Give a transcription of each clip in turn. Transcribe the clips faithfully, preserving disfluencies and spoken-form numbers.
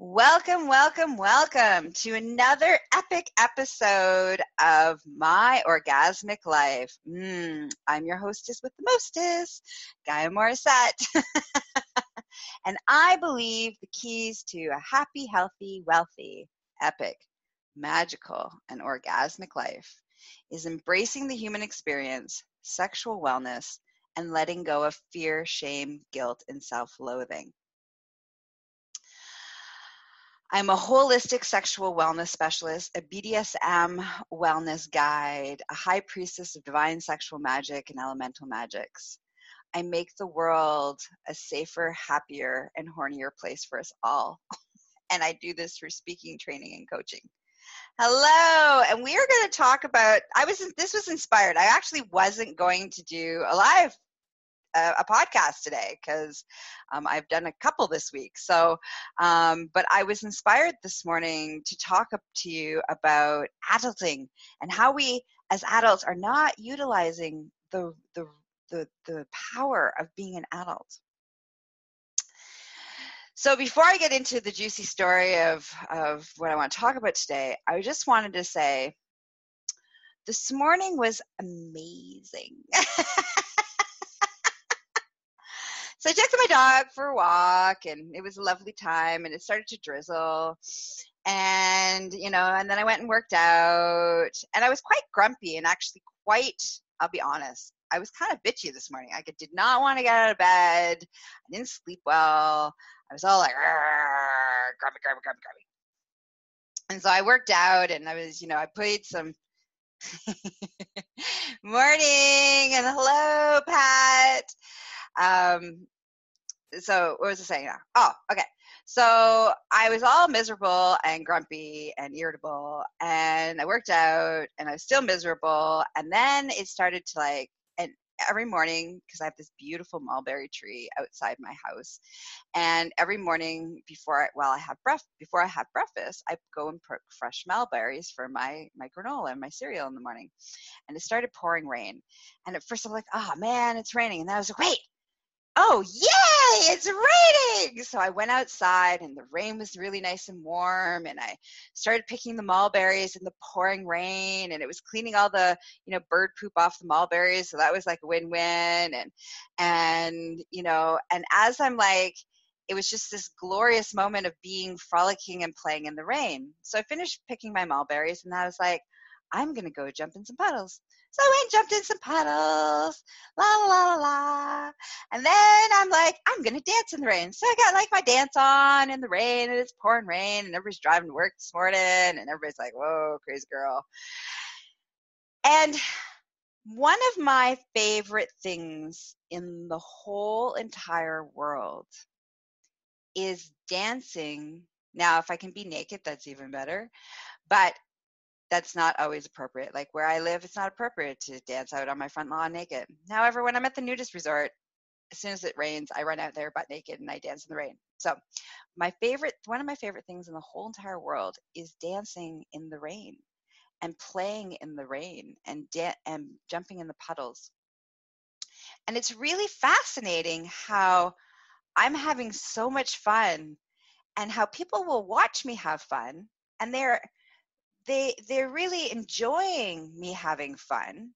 Welcome, welcome, welcome to another epic episode of My Orgasmic Life. Mm, I'm your hostess with the mostess, Gaia Morissette. And I believe the keys to a happy, healthy, wealthy, epic, magical, and orgasmic life is embracing the human experience, sexual wellness, and letting go of fear, shame, guilt, and self-loathing. I'm a holistic sexual wellness specialist, a B D S M wellness guide, a high priestess of divine sexual magic and elemental magics. I make the world a safer, happier, and hornier place for us all. And I do this through speaking, training, and coaching. Hello, and we are going to talk about, I was, this was inspired. I actually wasn't going to do a live a podcast today because um, I've done a couple this week. So, um, but I was inspired this morning to talk up to you about adulting and how we as adults are not utilizing the, the, the, the power of being an adult. So before I get into the juicy story of, of what I want to talk about today, I just wanted to say this morning was amazing. So I took my dog for a walk, and it was a lovely time, and it started to drizzle, and, you know, and then I went and worked out, and I was quite grumpy, and actually quite, I'll be honest, I was kind of bitchy this morning. I did not want to get out of bed. I didn't sleep well. I was all like, grumpy, grumpy, grumpy, grumpy. And so I worked out, and I was, you know, I played some morning, and hello, Pat. Um, so what was I saying now? Oh, okay. So I was all miserable and grumpy and irritable, and I worked out, and I was still miserable. And then it started to like, and every morning, cause I have this beautiful mulberry tree outside my house. And every morning before I, well, I have breath, before I have breakfast, I go and pick fresh mulberries for my, my granola and my cereal in the morning. And it started pouring rain. And at first I'm like, oh man, it's raining. And then I was like, wait, oh, yay, it's raining. So I went outside, and the rain was really nice and warm, and I started picking the mulberries in the pouring rain, and it was cleaning all the, you know, bird poop off the mulberries. So that was like a win-win. And, and, you know, and as I'm like, it was just this glorious moment of being frolicking and playing in the rain. So I finished picking my mulberries, and I was like, I'm going to go jump in some puddles. So I went and jumped in some puddles, la, la, la, la, la. And then I'm like, I'm going to dance in the rain. So I got like my dance on in the rain, and it's pouring rain, and everybody's driving to work this morning, and everybody's like, whoa, crazy girl. And one of my favorite things in the whole entire world is dancing. Now, if I can be naked, that's even better. But that's not always appropriate. Like where I live, it's not appropriate to dance out on my front lawn naked. However, when I'm at the nudist resort, as soon as it rains, I run out there butt naked and I dance in the rain. So my favorite, one of my favorite things in the whole entire world is dancing in the rain and playing in the rain and da- and jumping in the puddles. And it's really fascinating how I'm having so much fun and how people will watch me have fun, and they're They, they're really enjoying me having fun,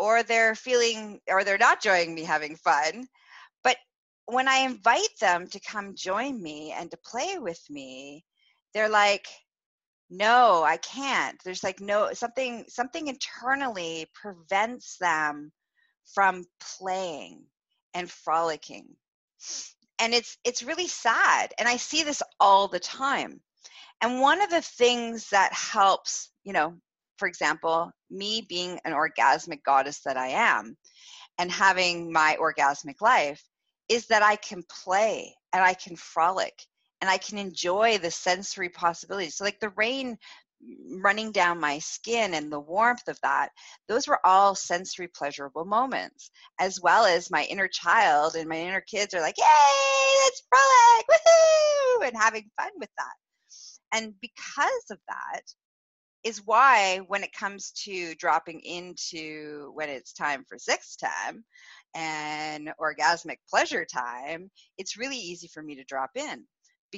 or they're feeling, or they're not enjoying me having fun. But when I invite them to come join me and to play with me, they're like, no, I can't. There's like, no, something, something internally prevents them from playing and frolicking. And it's, it's really sad. And I see this all the time. And one of the things that helps, you know, for example, me being an orgasmic goddess that I am and having my orgasmic life is that I can play and I can frolic and I can enjoy the sensory possibilities. So like the rain running down my skin and the warmth of that, those were all sensory pleasurable moments, as well as my inner child and my inner kids are like, yay, let's frolic, woohoo, and having fun with that. And because of that is why when it comes to dropping into when it's time for sex time and orgasmic pleasure time, it's really easy for me to drop in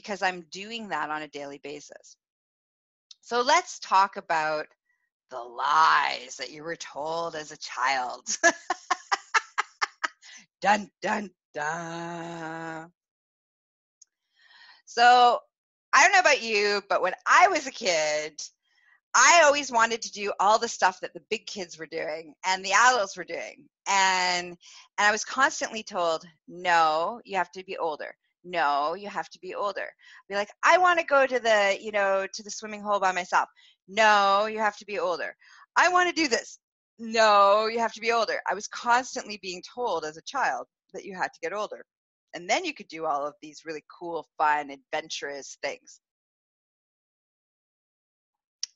because I'm doing that on a daily basis. So let's talk about the lies that you were told as a child. Dun, dun, dun. So I don't know about you, but when I was a kid, I always wanted to do all the stuff that the big kids were doing and the adults were doing. And, and I was constantly told, no, you have to be older. No, you have to be older. I'd be like, I want to go to the, you know, to the swimming hole by myself. No, you have to be older. I want to do this. No, you have to be older. I was constantly being told as a child that you had to get older. And then you could do all of these really cool, fun, adventurous things.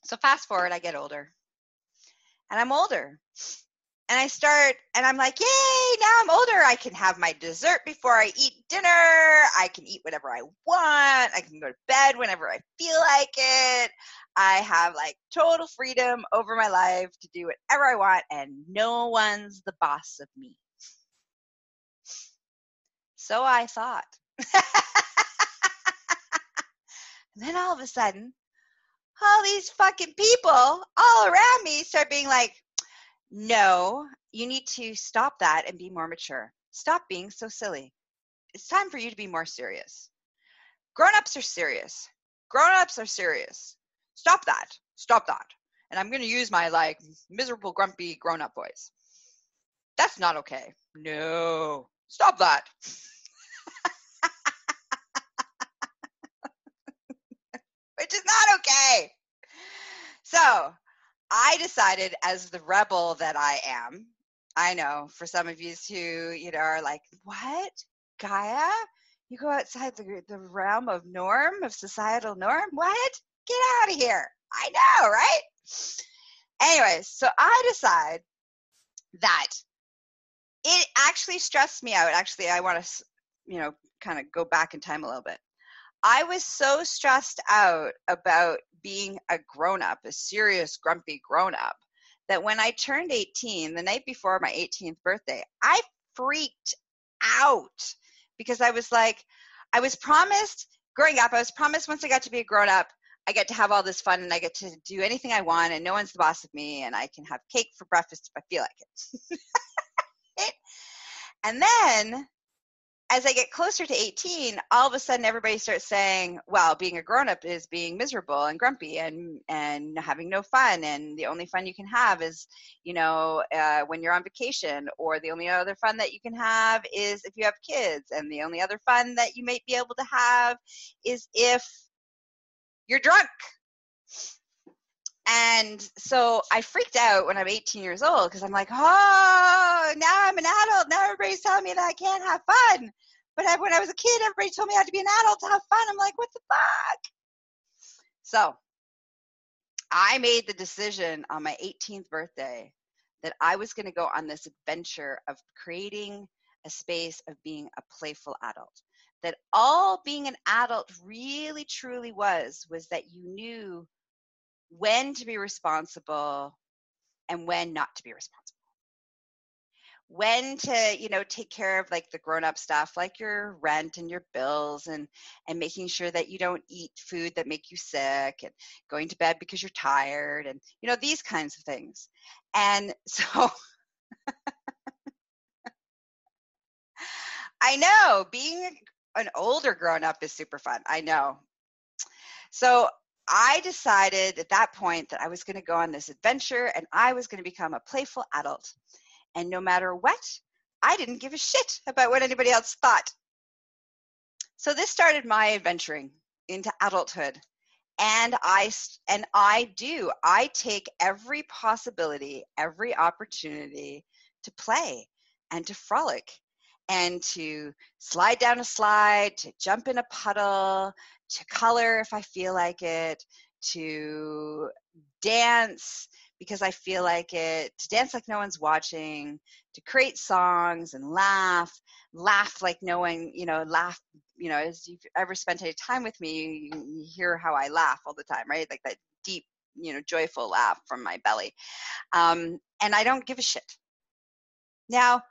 So fast forward, I get older. And I'm older. And I start, and I'm like, yay, now I'm older. I can have my dessert before I eat dinner. I can eat whatever I want. I can go to bed whenever I feel like it. I have like total freedom over my life to do whatever I want, and no one's the boss of me. So I thought. And then all of a sudden, all these fucking people all around me start being like, no, you need to stop that and be more mature. Stop being so silly. It's time for you to be more serious. Grown-ups are serious. Grown-ups are serious. Stop that. Stop that. And I'm going to use my like miserable, grumpy grown-up voice. That's not okay. No. Stop that. Which is not okay. So I decided, as the rebel that I am, I know for some of you who, you know, are like, what? Gaia? You go outside the, the realm of norm, of societal norm? What? Get out of here. I know, right? Anyways, so I decide that it actually stressed me out. Actually, I want to, you know, kind of go back in time a little bit. I was so stressed out about being a grown-up, a serious, grumpy grown-up, that when I turned eighteen, the night before my eighteenth birthday, I freaked out because I was like, I was promised, growing up, I was promised once I got to be a grown-up, I get to have all this fun and I get to do anything I want and no one's the boss of me and I can have cake for breakfast if I feel like it. And then as I get closer to eighteen, all of a sudden everybody starts saying, well, being a grown-up is being miserable and grumpy and, and having no fun, and the only fun you can have is, you know, uh, when you're on vacation, or the only other fun that you can have is if you have kids, and the only other fun that you might be able to have is if you're drunk. And so I freaked out when I'm eighteen years old because I'm like, oh, now I'm an adult. Now everybody's telling me that I can't have fun. But I, when I was a kid, everybody told me I had to be an adult to have fun. I'm like, what the fuck? So I made the decision on my eighteenth birthday that I was going to go on this adventure of creating a space of being a playful adult. That all being an adult really truly was, was that you knew when to be responsible and when not to be responsible. When to, you know, take care of like the grown-up stuff, like your rent and your bills, and and making sure that you don't eat food that make you sick, and going to bed because you're tired, and, you know, these kinds of things. And so I know being an older grown-up is super fun. I know. So I decided at that point that I was going to go on this adventure and I was going to become a playful adult. And no matter what, I didn't give a shit about what anybody else thought. So this started my adventuring into adulthood. And I, and I do, I take every possibility, every opportunity to play and to frolic and to slide down a slide, to jump in a puddle, to color if I feel like it, to dance because I feel like it, to dance like no one's watching, to create songs and laugh, laugh like no one, you know, laugh, you know, as you've ever spent any time with me, you, you hear how I laugh all the time, right? Like that deep, you know, joyful laugh from my belly. Um, and I don't give a shit. Now,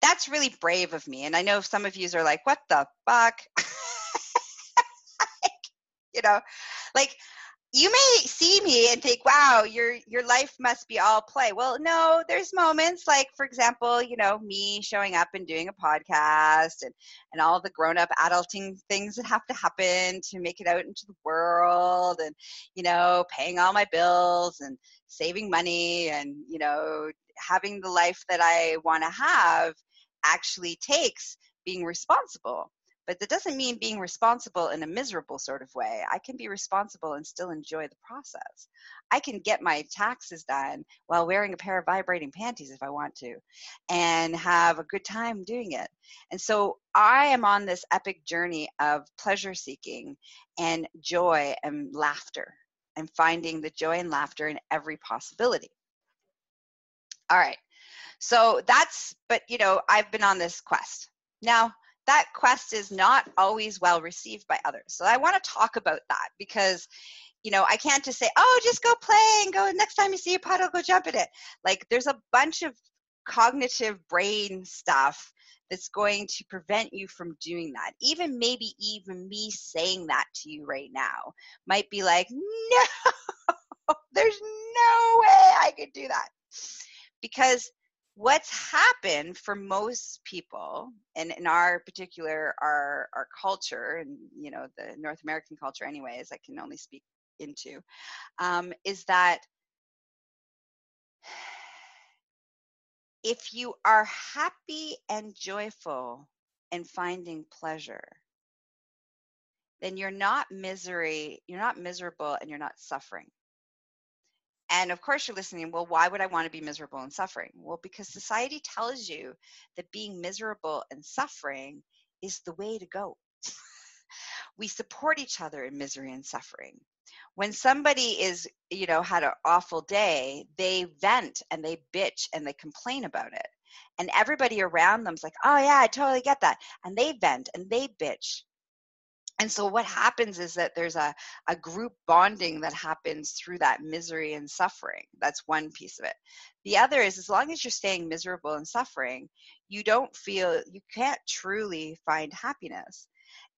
that's really brave of me. And I know some of you are like, what the fuck? you know, like you may see me and think, wow, your, your life must be all play. Well, no, there's moments like, for example, you know, me showing up and doing a podcast and, and all the grown up adulting things that have to happen to make it out into the world and, you know, paying all my bills and saving money and, you know, having the life that I want to have actually takes being responsible. But that doesn't mean being responsible in a miserable sort of way. I can be responsible and still enjoy the process. I can get my taxes done while wearing a pair of vibrating panties if I want to and have a good time doing it. And so I am on this epic journey of pleasure seeking and joy and laughter and finding the joy and laughter in every possibility. All right. So that's, but you know, I've been on this quest. Now, that quest is not always well received by others. So I want to talk about that because, you know, I can't just say, oh, just go play and go next time you see a puddle, go jump in it. Like there's a bunch of cognitive brain stuff that's going to prevent you from doing that. Even maybe even me saying that to you right now might be like, no, there's no way I could do that. Because what's happened for most people, and in our particular, our our culture, and you know, the North American culture anyways, I can only speak into, um, is that if you are happy and joyful and finding pleasure, then you're not misery, you're not miserable and you're not suffering. And of course you're listening, well, why would I want to be miserable and suffering? Well, because society tells you that being miserable and suffering is the way to go. We support each other in misery and suffering. When somebody is, you know, had an awful day, they vent and they bitch and they complain about it. And everybody around them's like, oh yeah, I totally get that. And they vent and they bitch. And so what happens is that there's a, a group bonding that happens through that misery and suffering. That's one piece of it. The other is, as long as you're staying miserable and suffering, you don't feel, you can't truly find happiness.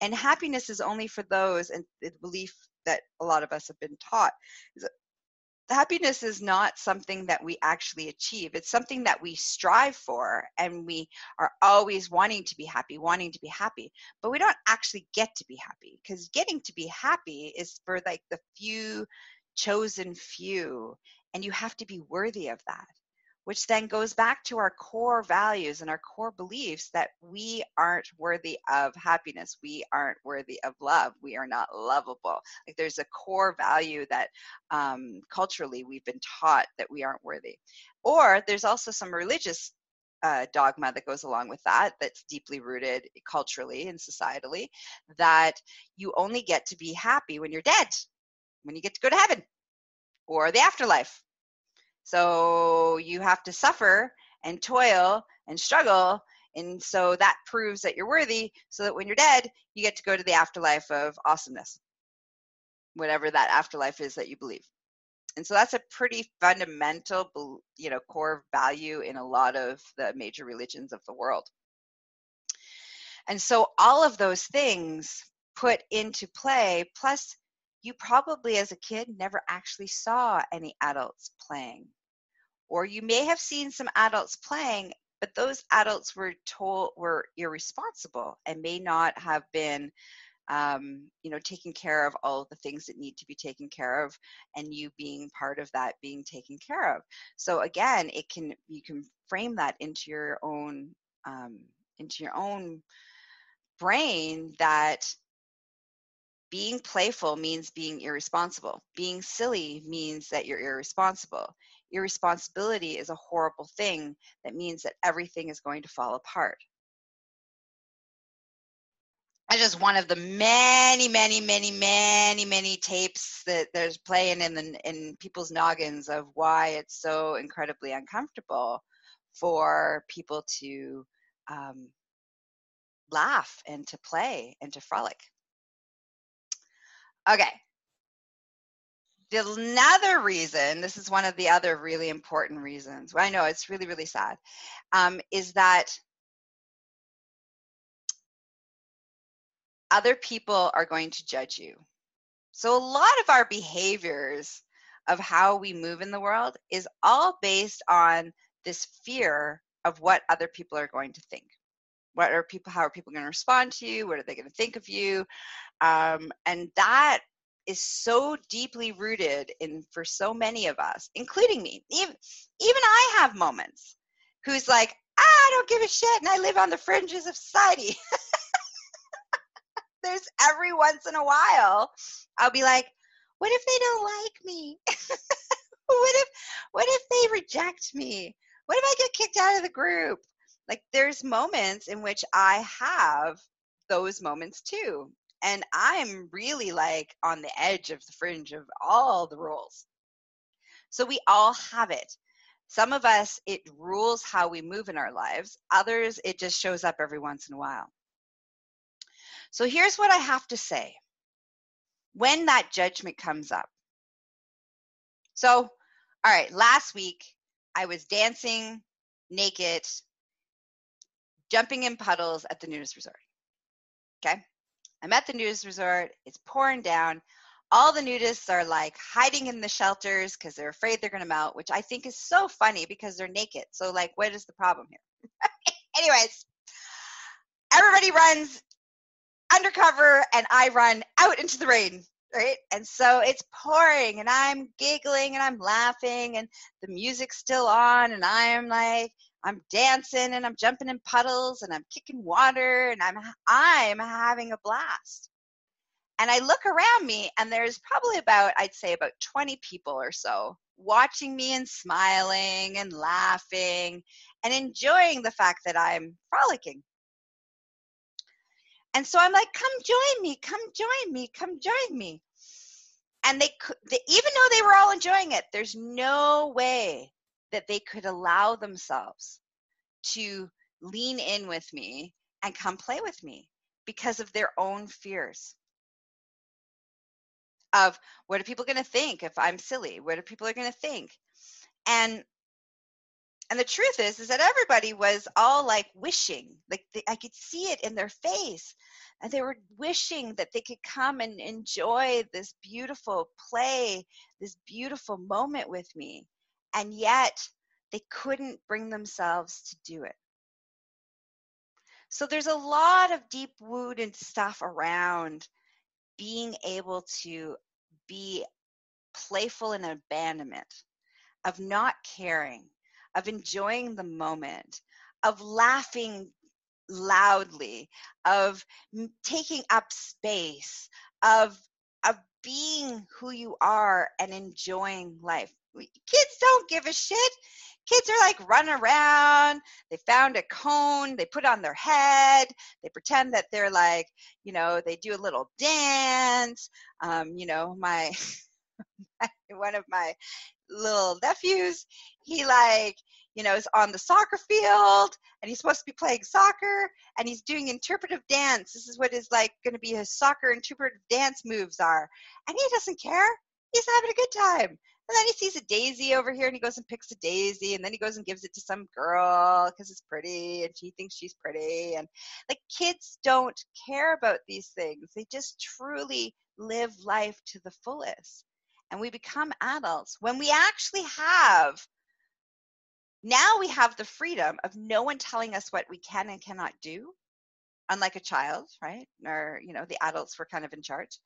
And happiness is only for those, and the belief that a lot of us have been taught is that happiness is not something that we actually achieve. It's something that we strive for, and we are always wanting to be happy, wanting to be happy, but we don't actually get to be happy, because getting to be happy is for like the few, chosen few, and you have to be worthy of that, which then goes back to our core values and our core beliefs that we aren't worthy of happiness. We aren't worthy of love. We are not lovable. Like there's a core value that um, culturally we've been taught that we aren't worthy. Or there's also some religious uh, dogma that goes along with that, that's deeply rooted culturally and societally, that you only get to be happy when you're dead, when you get to go to heaven or the afterlife. So you have to suffer and toil and struggle. And so that proves that you're worthy, so that when you're dead, you get to go to the afterlife of awesomeness, whatever that afterlife is that you believe. And so that's a pretty fundamental, you know, core value in a lot of the major religions of the world. And so all of those things put into play, plus you probably as a kid never actually saw any adults playing. Or you may have seen some adults playing, but those adults were told were irresponsible and may not have been, um, you know, taking care of all of the things that need to be taken care of, and you being part of that being taken care of. So again, it can you can frame that into your own um, into your own brain that being playful means being irresponsible. Being silly means that you're irresponsible. Irresponsibility is a horrible thing that means that everything is going to fall apart. That's just one of the many, many, many, many, many tapes that there's playing in the in people's noggins of why it's so incredibly uncomfortable for people to um, laugh and to play and to frolic. Okay, another reason, this is one of the other really important reasons, well, I know it's really, really sad, um, is that other people are going to judge you. So a lot of our behaviors of how we move in the world is all based on this fear of what other people are going to think. What are people, how are people going to respond to you? What are they going to think of you? Um, and that is so deeply rooted in for so many of us, including me. Even, even I have moments who's like, ah, I don't give a shit and I live on the fringes of society. There's every once in a while, I'll be like, what if they don't like me? what if, what if they reject me? What if I get kicked out of the group? Like there's moments in which I have those moments too. And I'm really like on the edge of the fringe of all the rules. So we all have it. Some of us, it rules how we move in our lives. Others, it just shows up every once in a while. So here's what I have to say when that judgment comes up. So, all right, last week I was dancing naked, jumping in puddles at the nudist resort, okay? I'm at the nudist resort, it's pouring down. All the nudists are like hiding in the shelters because they're afraid they're gonna melt, which I think is so funny because they're naked. So like, what is the problem here? Anyways, everybody runs undercover and I run out into the rain, right? And so it's pouring and I'm giggling and I'm laughing and the music's still on and I'm like, I'm dancing and I'm jumping in puddles and I'm kicking water and I'm I'm having a blast. And I look around me and there's probably about, I'd say about twenty people or so watching me and smiling and laughing and enjoying the fact that I'm frolicking. And so I'm like, come join me, come join me, come join me. And they, they even though they were all enjoying it, there's no way that they could allow themselves to lean in with me and come play with me because of their own fears of what are people going to think if I'm silly? What are people going to think? And and the truth is, is that everybody was all like wishing, like they, I could see it in their face, and they were wishing that they could come and enjoy this beautiful play, this beautiful moment with me. And yet they couldn't bring themselves to do it. So there's a lot of deep wounded stuff around being able to be playful in abandonment, of not caring, of enjoying the moment, of laughing loudly, of taking up space, of, of being who you are and enjoying life. Kids don't give a shit. Kids are like run around. They found a cone. They put on their head. They pretend that they're like, you know, they do a little dance. Um, you know, my, one of my little nephews, he like, you know, is on the soccer field and he's supposed to be playing soccer and he's doing interpretive dance. This is what is like going to be his soccer interpretive dance moves are. And he doesn't care. He's having a good time. And then he sees a daisy over here and he goes and picks a daisy and then he goes and gives it to some girl because it's pretty and she thinks she's pretty. And like kids don't care about these things. They just truly live life to the fullest. And we become adults when we actually have, now we have the freedom of no one telling us what we can and cannot do, unlike a child, right? Or, you know, the adults were kind of in charge.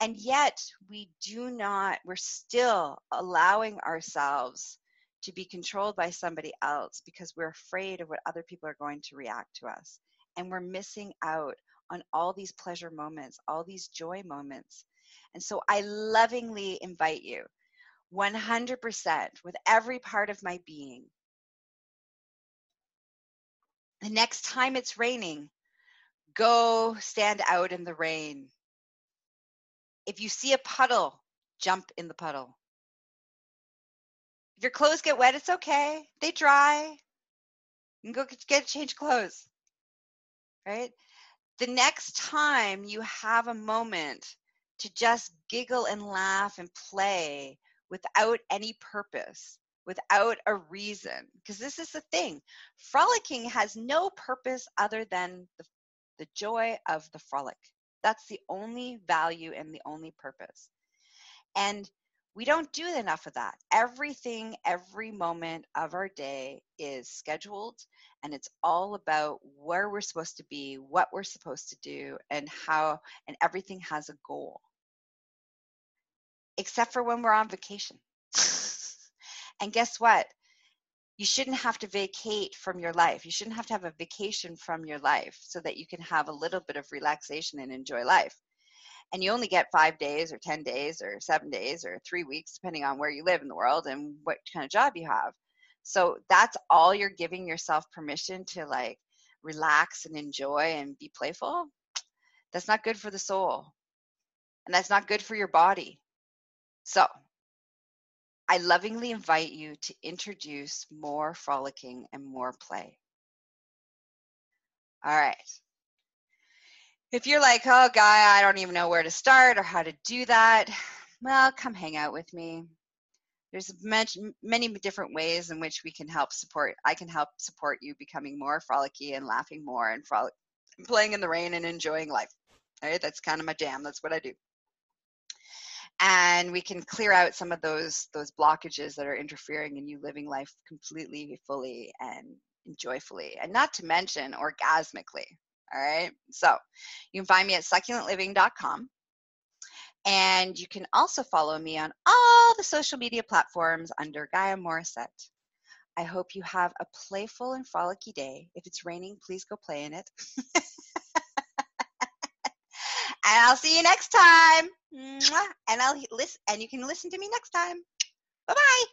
And yet we do not, we're still allowing ourselves to be controlled by somebody else because we're afraid of what other people are going to react to us. And we're missing out on all these pleasure moments, all these joy moments. And so I lovingly invite you one hundred percent with every part of my being. The next time it's raining, go stand out in the rain. If you see a puddle, jump in the puddle. If your clothes get wet, it's okay. They dry. You can go get, get change clothes, right? The next time you have a moment to just giggle and laugh and play without any purpose, without a reason, because this is the thing. Frolicking has no purpose other than the, the joy of the frolic That's the only value and the only purpose. And we don't do enough of that. Everything, every moment of our day is scheduled, and it's all about where we're supposed to be, what we're supposed to do, and how, and everything has a goal. Except for when we're on vacation. And guess what? You shouldn't have to vacate from your life. You shouldn't have to have a vacation from your life so that you can have a little bit of relaxation and enjoy life. And you only get five days or ten days or seven days or three weeks, depending on where you live in the world and what kind of job you have. So that's all you're giving yourself permission to, like, relax and enjoy and be playful. That's not good for the soul. And that's not good for your body. So I lovingly invite you to introduce more frolicking and more play. All right. If you're like, oh, Gaia, I don't even know where to start or how to do that, well, come hang out with me. There's much, many different ways in which we can help support. I can help support you becoming more frolicky and laughing more and frolic, playing in the rain and enjoying life. All right, that's kind of my jam. That's what I do. And we can clear out some of those those blockages that are interfering in you living life completely, fully, and joyfully, and not to mention orgasmically. All right. So you can find me at succulent living dot com. And you can also follow me on all the social media platforms under Gaia Morissette. I hope you have a playful and frolicky day. If it's raining, please go play in it. And I'll see you next time. And I'll listen, and you can listen to me next time. Bye-bye.